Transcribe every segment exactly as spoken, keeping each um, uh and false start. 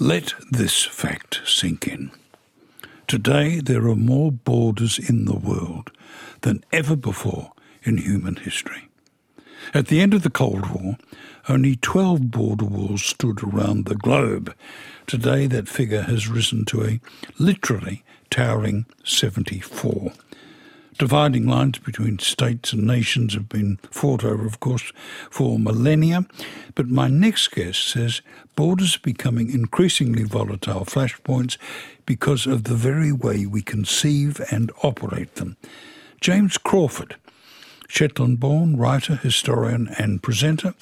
Let this fact sink in. Today there are more borders in the world than ever before in human history. At the end of the Cold War, only twelve border walls stood around the globe. Today that figure has risen to a literally towering seventy-four. Dividing lines between states and nations have been fought over, of course, for millennia. But my next guest says borders are becoming increasingly volatile flashpoints because of the very way we conceive and operate them. James Crawford, Shetland-born writer, historian and presenter,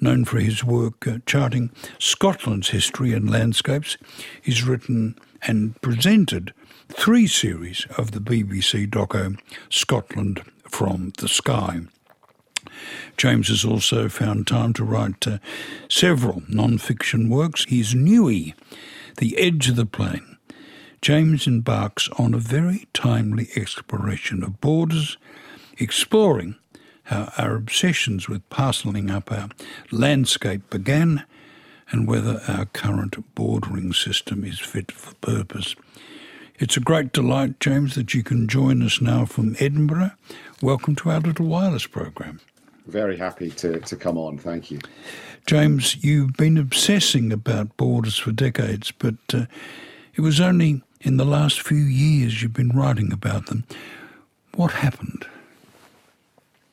known for his work uh, charting Scotland's history and landscapes, he's written and presented three series of the B B C doco Scotland from the Sky. James has also found time to write uh, several non-fiction works. His newie, The Edge of the Plain. James embarks on a very timely exploration of borders, exploring how our obsessions with parcelling up our landscape began and whether our current bordering system is fit for purpose. It's a great delight, James, that you can join us now from Edinburgh. Welcome to our Little Wireless programme. Very happy to, to come on, thank you. James, you've been obsessing about borders for decades, but uh, it was only in the last few years you've been writing about them. What happened?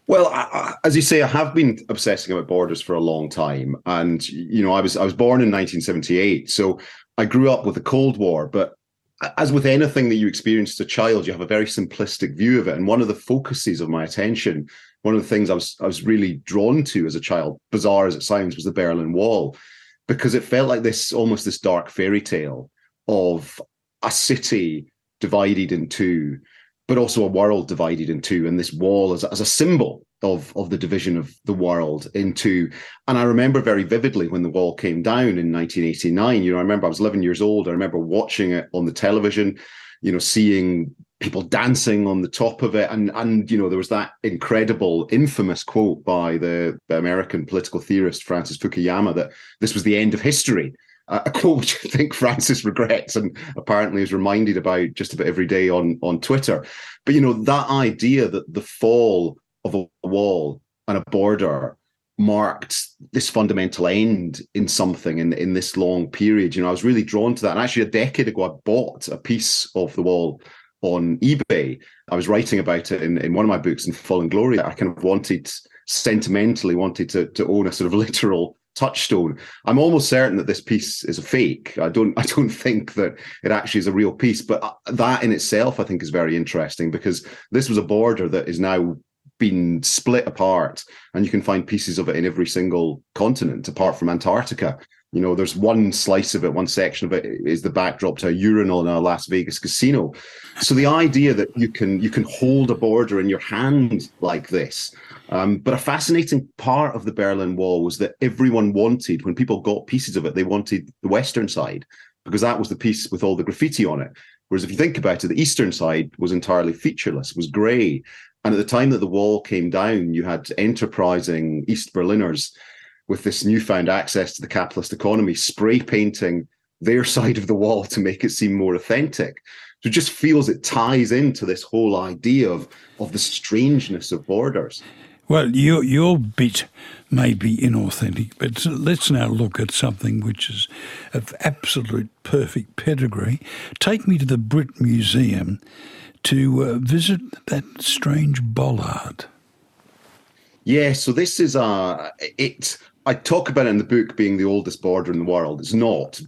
Well, I, I, as you say, I have been obsessing about borders for a long time. And, you know, I was I was born in nineteen seventy-eight, so I grew up with the Cold War, but as with anything that you experience as a child, you have a very simplistic view of it. And one of the focuses of my attention, one of the things I was I was really drawn to as a child, bizarre as it sounds, was the Berlin Wall, because it felt like this almost this dark fairy tale of a city divided in two, but also a world divided in two, and this wall as a, as a symbol of, of the division of the world in two. And I remember very vividly when the wall came down in nineteen eighty-nine, you know, I remember I was eleven years old. I remember watching it on the television, you know, seeing people dancing on the top of it. And, and you know, there was that incredible, infamous quote by the American political theorist Francis Fukuyama that this was the end of history. A quote which I think Francis regrets and apparently is reminded about just about every day on, on Twitter. But, you know, that idea that the fall of a wall and a border marked this fundamental end in something in, in this long period, you know, I was really drawn to that. And actually a decade ago, I bought a piece of the wall on eBay. I was writing about it in, in one of my books in Fallen Glory. I kind of wanted, sentimentally wanted to, to own a sort of literal touchstone. I'm almost certain that this piece is a fake. I don't I don't think that it actually is a real piece, but that in itself I think is very interesting because this was a border that is now been split apart and you can find pieces of it in every single continent apart from Antarctica. You know, there's one slice of it, one section of it is the backdrop to a urinal in a Las Vegas casino. So the idea that you can you can hold a border in your hand like this. Um, but a fascinating part of the Berlin Wall was that everyone wanted, when people got pieces of it, they wanted the western side because that was the piece with all the graffiti on it. Whereas if you think about it, the eastern side was entirely featureless, was grey. And at the time that the wall came down, you had enterprising East Berliners with this newfound access to the capitalist economy, spray painting their side of the wall to make it seem more authentic. So it just feels it ties into this whole idea of, of the strangeness of borders. Well, your, your bit may be inauthentic, but let's now look at something which is of absolute perfect pedigree. Take me to the Brit Museum to uh, visit that strange bollard. Yeah, so this is... Uh, it. I talk about it in the book being the oldest border in the world. It's not,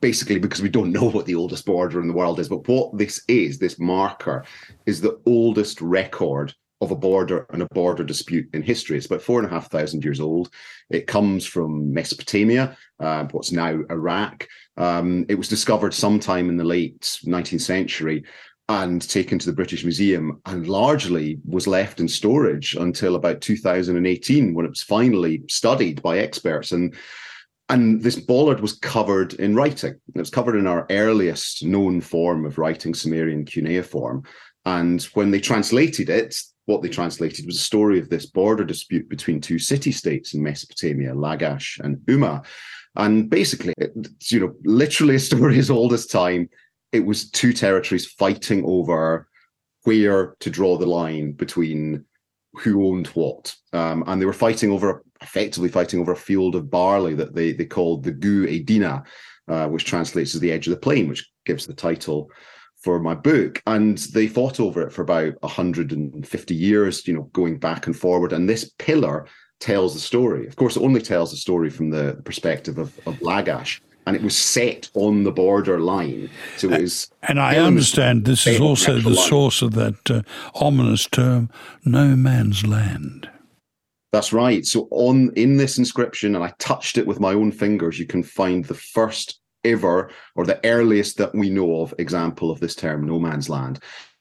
basically because we don't know what the oldest border in the world is. But what this is, this marker, is the oldest record of a border and a border dispute in history. It's about four and a half thousand years old. It comes from Mesopotamia, uh, what's now Iraq. Um, it was discovered sometime in the late nineteenth century and taken to the British Museum and largely was left in storage until about two thousand eighteen when it was finally studied by experts. And, and this bollard was covered in writing. It was covered in our earliest known form of writing, Sumerian cuneiform. And when they translated it, what they translated was a story of this border dispute between two city-states in Mesopotamia, Lagash and Umma. And basically, you know, literally a story as old as time. It was two territories fighting over where to draw the line between who owned what. Um, and they were fighting over, effectively fighting over a field of barley that they, they called the Gu Edina, uh, which translates as the edge of the plain, which gives the title for my book. And they fought over it for about one hundred fifty years, you know, going back and forward. And this pillar tells the story. Of course, it only tells the story from the perspective of, of Lagash. And it was set on the border line. So it was, and I understand this is also the source of that uh, ominous term, no man's land. That's right. So on in this inscription, and I touched it with my own fingers, you can find the first ever, or the earliest that we know of, example of this term, no man's land.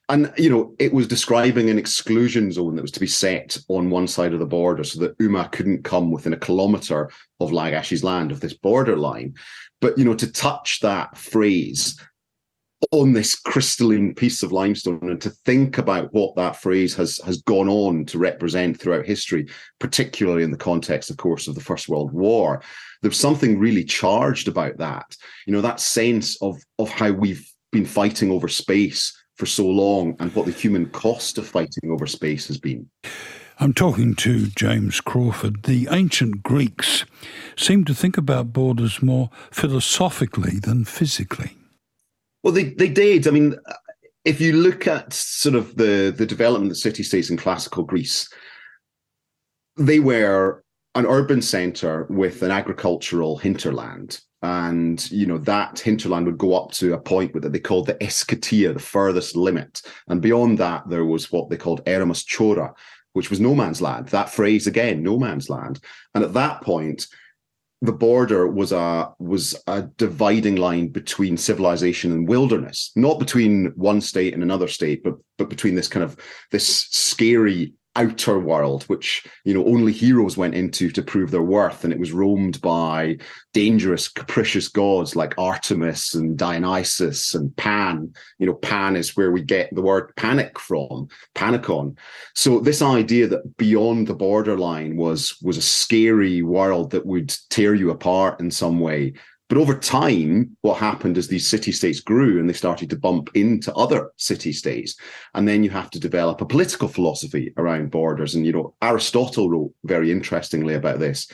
And, you know, it was describing an exclusion zone that was to be set on one side of the border so that Umma couldn't come within a kilometre of Lagash's land, of this border line. But, you know, to touch that phrase on this crystalline piece of limestone and to think about what that phrase has has gone on to represent throughout history, particularly in the context, of course, of the First World War, there's something really charged about that. You know, that sense of of how we've been fighting over space for so long and what the human cost of fighting over space has been. I'm talking to James Crawford. The ancient Greeks seemed to think about borders more philosophically than physically. Well, they, they did. I mean, if you look at sort of the, the development of city-states in classical Greece, they were an urban centre with an agricultural hinterland. And, you know, that hinterland would go up to a point that they called the Eschatia, the furthest limit. And beyond that, there was what they called Eremos Chora, which was no man's land. That phrase again, no man's land. And at that point, the border was a was a dividing line between civilization and wilderness, not between one state and another state, but but between this kind of this scary outer world, which, you know, only heroes went into to prove their worth, and it was roamed by dangerous, capricious gods like Artemis and Dionysus and Pan. You know, Pan is where we get the word panic from, Panicon. So this idea that beyond the borderline was was a scary world that would tear you apart in some way. But over time, what happened is these city-states grew and they started to bump into other city-states. And then you have to develop a political philosophy around borders. And, you know, Aristotle wrote very interestingly about this,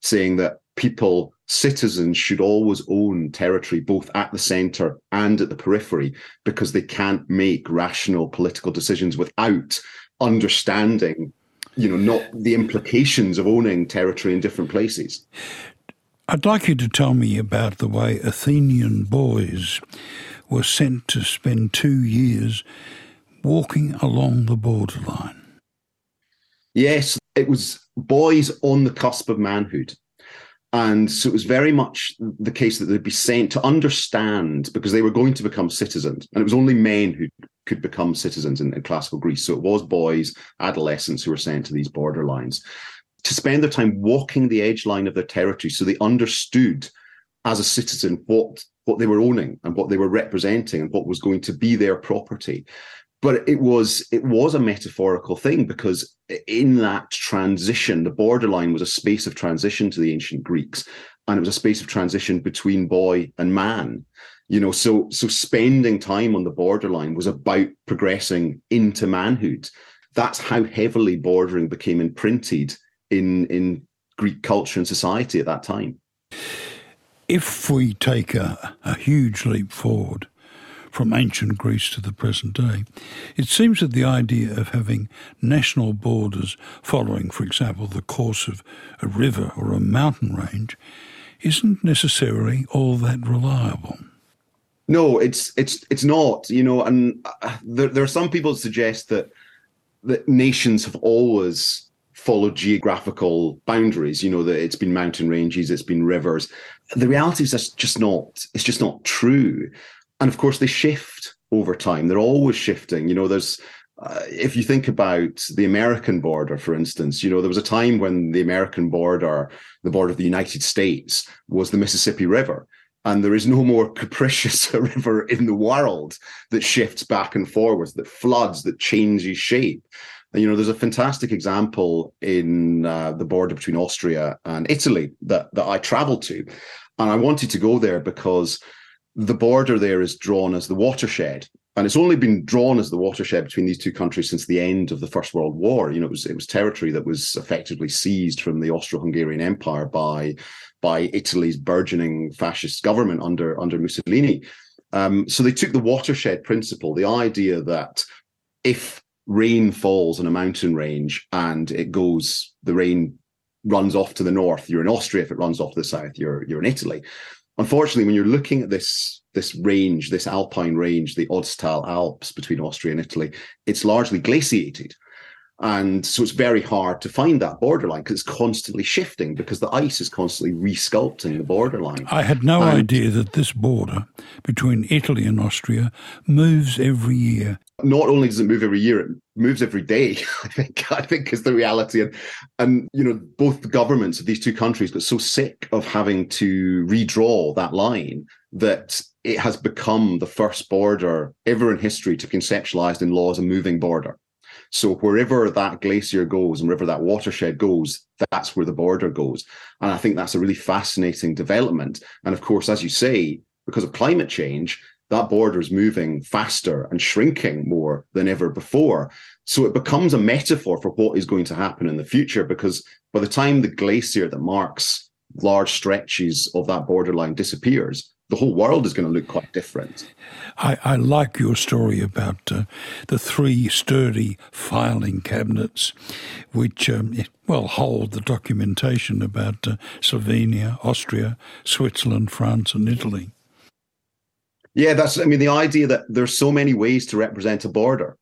saying that people, citizens, should always own territory, both at the centre and at the periphery, because they can't make rational political decisions without understanding, you know, not the implications of owning territory in different places. I'd like you to tell me about the way Athenian boys were sent to spend two years walking along the borderline. Yes, it was boys on the cusp of manhood. And so it was very much the case that they'd be sent to understand, because they were going to become citizens. And it was only men who could become citizens in, in classical Greece. So it was boys, adolescents, who were sent to these borderlines, to spend their time walking the edge line of their territory so they understood as a citizen what, what they were owning and what they were representing and what was going to be their property. But it was it was a metaphorical thing, because in that transition, the borderline was a space of transition to the ancient Greeks, and it was a space of transition between boy and man. You know, so so spending time on the borderline was about progressing into manhood. That's how heavily bordering became imprinted in in Greek culture and society at that time. If we take a, a huge leap forward from ancient Greece to the present day, it seems that the idea of having national borders following, for example, the course of a river or a mountain range isn't necessarily all that reliable. No, it's it's it's not, you know, and there, there are some people who suggest that that nations have always follow geographical boundaries, you know, that it's been mountain ranges, it's been rivers. The reality is that's just not, it's just not true. And of course, they shift over time. They're always shifting. You know, there's, uh, if you think about the American border, for instance, you know, there was a time when the American border, the border of the United States, was the Mississippi River. And there is no more capricious a river in the world that shifts back and forwards, that floods, that changes shape. You know, there's a fantastic example in uh, the border between Austria and Italy that, that I traveled to. And I wanted to go there because the border there is drawn as the watershed. And it's only been drawn as the watershed between these two countries since the end of the First World War. You know, it was, it was territory that was effectively seized from the Austro-Hungarian Empire by, by Italy's burgeoning fascist government under, under Mussolini. Um, so they took the watershed principle, the idea that if rain falls on a mountain range and it goes, the rain runs off to the north, you're in Austria. If it runs off to the south, you're you're in Italy. Unfortunately, when you're looking at this this range, this alpine range, the Odstal Alps between Austria and Italy, it's largely glaciated. And so it's very hard to find that borderline because it's constantly shifting, because the ice is constantly resculpting the borderline. I had no and idea that this border between Italy and Austria moves every year. Not only does it move every year, it moves every day, I think, I think is the reality. And, and, you know, both the governments of these two countries got so sick of having to redraw that line that it has become the first border ever in history to conceptualize in law as a moving border. So wherever that glacier goes and wherever that watershed goes, that's where the border goes. And I think that's a really fascinating development. And of course, as you say, because of climate change, that border is moving faster and shrinking more than ever before. So it becomes a metaphor for what is going to happen in the future, because by the time the glacier that marks large stretches of that borderline disappears, the whole world is going to look quite different. I, I like your story about uh, the three sturdy filing cabinets which, um, well, hold the documentation about uh, Slovenia, Austria, Switzerland, France and Italy. Yeah, that's, I mean, the idea that there's so many ways to represent a border.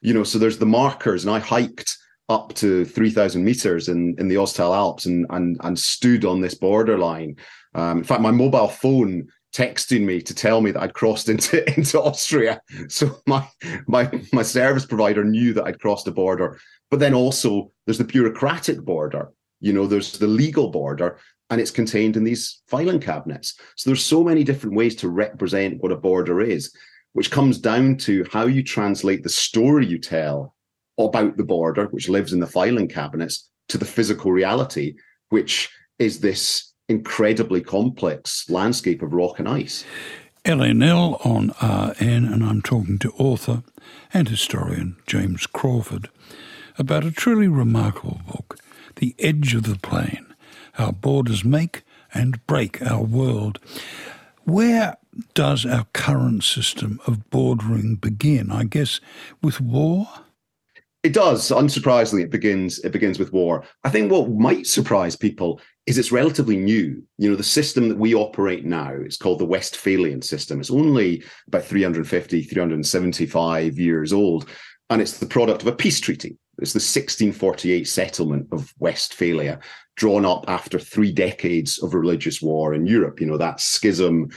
You know, so there's the markers, and I hiked up to three thousand meters in, in the Austal Alps and, and, and stood on this borderline. Um, in fact, my mobile phone texting me to tell me that I'd crossed into, into Austria. So my, my my service provider knew that I'd crossed the border. But then also there's the bureaucratic border, you know, there's the legal border, and it's contained in these filing cabinets. So there's so many different ways to represent what a border is, which comes down to how you translate the story you tell about the border, which lives in the filing cabinets, to the physical reality, which is this incredibly complex landscape of rock and ice. L N L on R N, and I'm talking to author and historian James Crawford about a truly remarkable book, The Edge of the Plain, How Borders Make and Break Our World. Where does our current system of bordering begin? I guess with war? It does. Unsurprisingly, it begins it begins with war. I think what might surprise people is it's relatively new. You know, the system that we operate now is called the Westphalian system. It's only about three hundred fifty, three hundred seventy-five years old, and it's the product of a peace treaty. It's the sixteen forty-eight settlement of Westphalia, drawn up after three decades of religious war in Europe. You know, that schism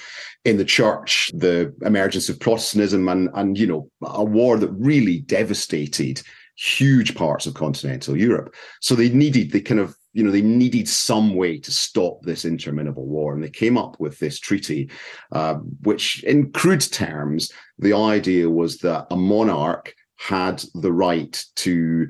in the church, the emergence of Protestantism, and, and you know, a war that really devastated huge parts of continental Europe. So they needed the kind of, you know, they needed some way to stop this interminable war. And they came up with this treaty, uh, which in crude terms, the idea was that a monarch had the right to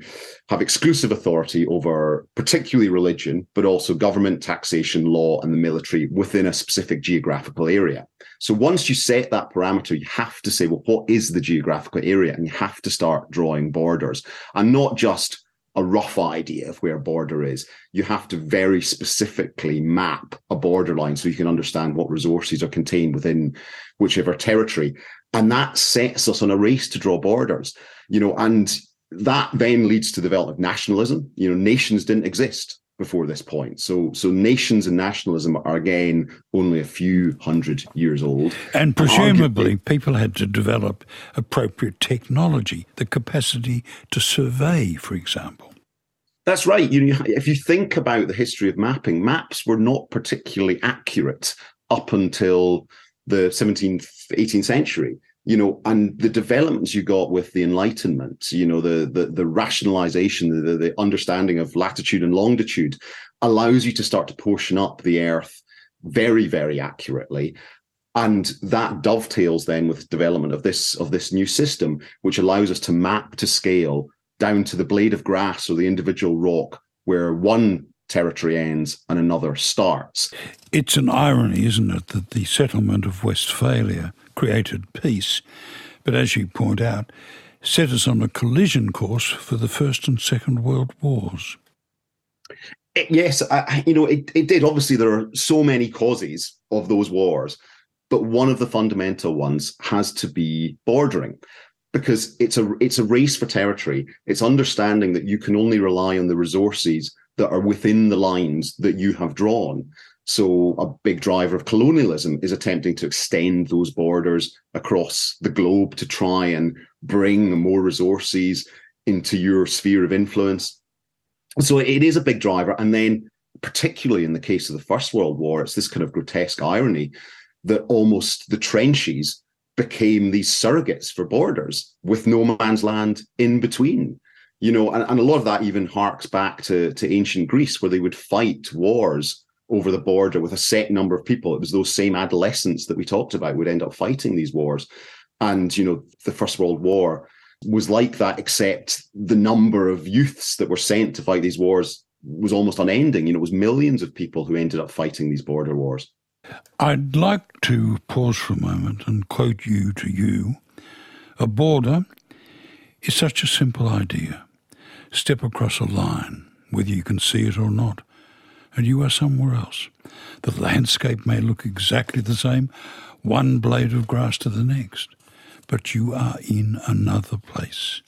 have exclusive authority over particularly religion, but also government, taxation, law, and the military within a specific geographical area. So once you set that parameter, you have to say, well, what is the geographical area? And you have to start drawing borders, and not just a rough idea of where a border is. You have to very specifically map a borderline so you can understand what resources are contained within whichever territory. And that sets us on a race to draw borders, you know, and that then leads to the development of nationalism. You know, nations didn't exist before this point. So so nations and nationalism are, again, only a few hundred years old. And presumably and arguably, people had to develop appropriate technology, the capacity to survey, for example. That's right. You know, if you think about the history of mapping, maps were not particularly accurate up until the seventeenth, eighteenth century, you know, and the developments you got with the Enlightenment, you know, the the, the rationalization, the, the understanding of latitude and longitude allows you to start to portion up the earth very, very accurately. And that dovetails then with the development of this of this new system, which allows us to map to scale down to the blade of grass or the individual rock where one territory ends and another starts. It's an irony, isn't it, that the settlement of Westphalia created peace, but as you point out, set us on a collision course for the First and Second World Wars. It, yes, I, you know, it, it did. Obviously, there are so many causes of those wars, but one of the fundamental ones has to be bordering, because it's a it's a race for territory. It's understanding that you can only rely on the resources that are within the lines that you have drawn. So a big driver of colonialism is attempting to extend those borders across the globe to try and bring more resources into your sphere of influence. So it is a big driver. And then particularly in the case of the First World War, it's this kind of grotesque irony that almost the trenches became these surrogates for borders with no man's land in between. You know, and, and a lot of that even harks back to, to ancient Greece, where they would fight wars over the border with a set number of people. It was those same adolescents that we talked about would end up fighting these wars. And, you know, the First World War was like that, except the number of youths that were sent to fight these wars was almost unending. You know, it was millions of people who ended up fighting these border wars. I'd like to pause for a moment and quote you to you. A border is such a simple idea. Step across a line, whether you can see it or not, and you are somewhere else. The landscape may look exactly the same, one blade of grass to the next, but you are in another place.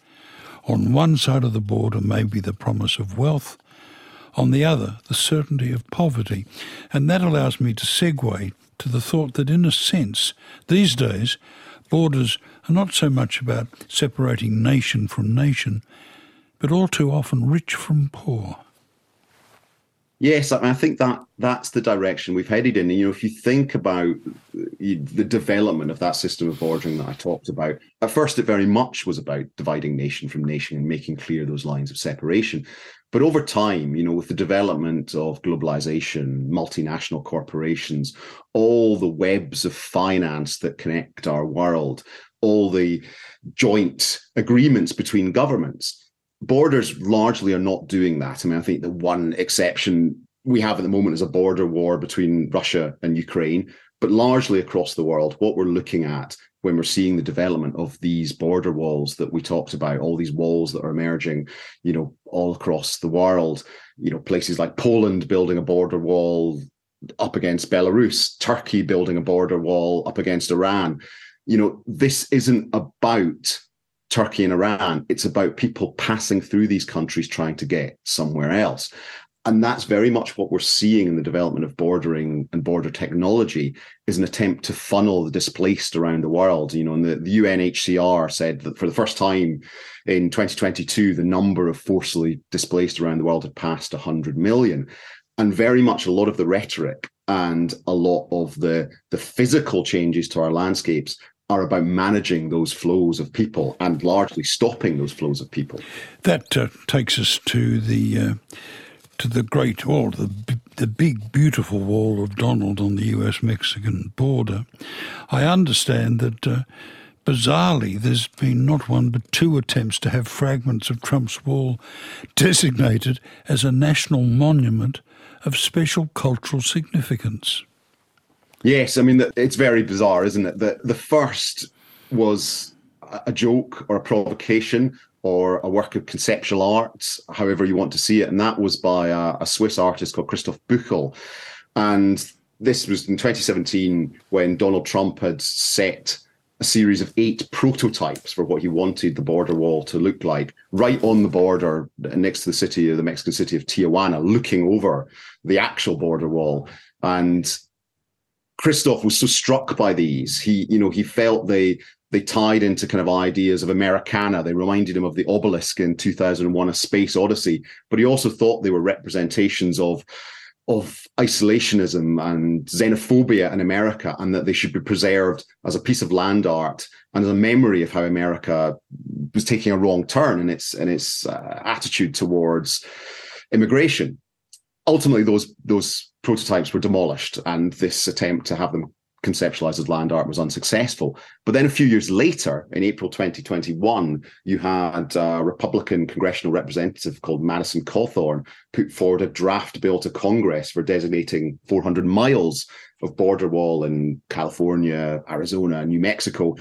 On one side of the border may be the promise of wealth, on the other, the certainty of poverty. And that allows me to segue to the thought that, in a sense, these days, borders are not so much about separating nation from nation, but all too often rich from poor. Yes, I mean, I think that that's the direction we've headed in. And, you know, if you think about the development of that system of bordering that I talked about, at first it very much was about dividing nation from nation and making clear those lines of separation. But over time, you know, with the development of globalization, multinational corporations, all the webs of finance that connect our world, all the joint agreements between governments, borders largely are not doing that. I mean, I think the one exception we have at the moment is a border war between Russia and Ukraine, but largely across the world, what we're looking at when we're seeing the development of these border walls that we talked about, all these walls that are emerging, you know, all across the world, you know, places like Poland building a border wall up against Belarus, Turkey building a border wall up against Iran. You know, this isn't about Turkey and Iran, it's about people passing through these countries trying to get somewhere else. And that's very much what we're seeing in the development of bordering and border technology, is an attempt to funnel the displaced around the world. You know, and the, the U N H C R said that for the first time in twenty twenty-two, the number of forcibly displaced around the world had passed one hundred million. And very much a lot of the rhetoric and a lot of the, the physical changes to our landscapes are about managing those flows of people and largely stopping those flows of people. That uh, takes us to the uh, to the Great Wall, the b- the big beautiful wall of Donald on the U S Mexican border. I understand that, uh, bizarrely, there's been not one but two attempts to have fragments of Trump's wall designated as a national monument of special cultural significance. Yes, I mean, it's very bizarre, isn't it? The, the first was a joke or a provocation or a work of conceptual art, however you want to see it. And that was by a, a Swiss artist called Christoph Buchel. And this was in twenty seventeen when Donald Trump had set a series of eight prototypes for what he wanted the border wall to look like, right on the border next to the city of the Mexican city of Tijuana, looking over the actual border wall. And Christoph was so struck by these. He, you know, he felt they they tied into kind of ideas of Americana. They reminded him of the obelisk in two thousand one, A Space Odyssey. But he also thought they were representations of, of isolationism and xenophobia in America, and that they should be preserved as a piece of land art and as a memory of how America was taking a wrong turn in its in its uh, attitude towards immigration. Ultimately, those those prototypes were demolished, and this attempt to have them conceptualized as land art was unsuccessful. But then a few years later, in April twenty twenty-one, you had a Republican congressional representative called Madison Cawthorn put forward a draft bill to Congress for designating four hundred miles of border wall in California, Arizona, New Mexico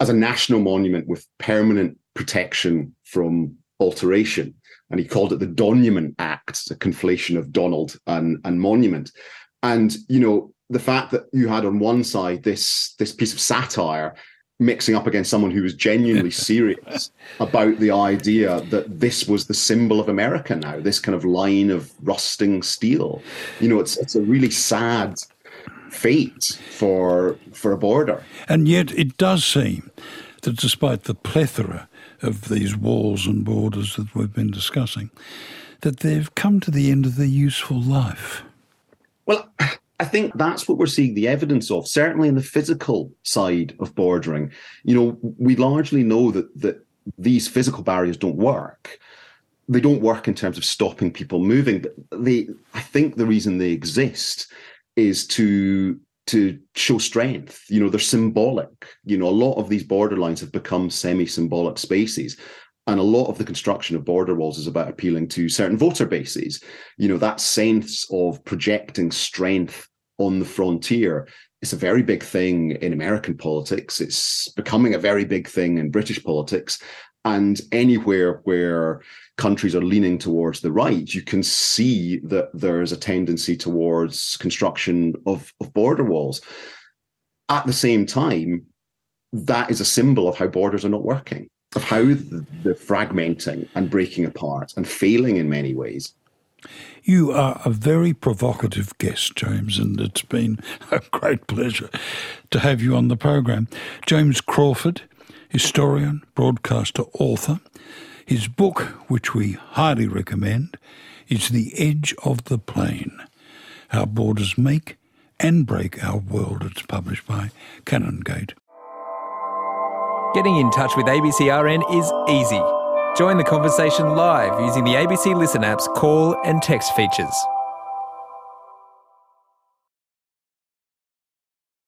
as a national monument with permanent protection from alteration. And he called it the Donument Act, a conflation of Donald and, and monument. And, you know, the fact that you had on one side this, this piece of satire mixing up against someone who was genuinely serious about the idea that this was the symbol of America now, this kind of line of rusting steel. You know, it's it's a really sad fate for for a border. And yet it does seem that despite the plethora of these walls and borders that we've been discussing, that they've come to the end of their useful life. Well, I think that's what we're seeing the evidence of, certainly in the physical side of bordering. You know, we largely know that, that these physical barriers don't work. They don't work in terms of stopping people moving, but they, I think the reason they exist is to... to show strength. You know, they're symbolic. You know, a lot of these border lines have become semi-symbolic spaces. And a lot of the construction of border walls is about appealing to certain voter bases. You know, that sense of projecting strength on the frontier is a very big thing in American politics. It's becoming a very big thing in British politics. And anywhere where countries are leaning towards the right, you can see that there's a tendency towards construction of, of border walls. At the same time, that is a symbol of how borders are not working, of how they're fragmenting and breaking apart and failing in many ways. You are a very provocative guest, James, and it's been a great pleasure to have you on the programme. James Crawford, historian, broadcaster, author. His book, which we highly recommend, is The Edge of the Plain, How Borders Make and Break Our World. It's published by Canongate. Getting in touch with A B C R N is easy. Join the conversation live using the A B C Listen app's call and text features.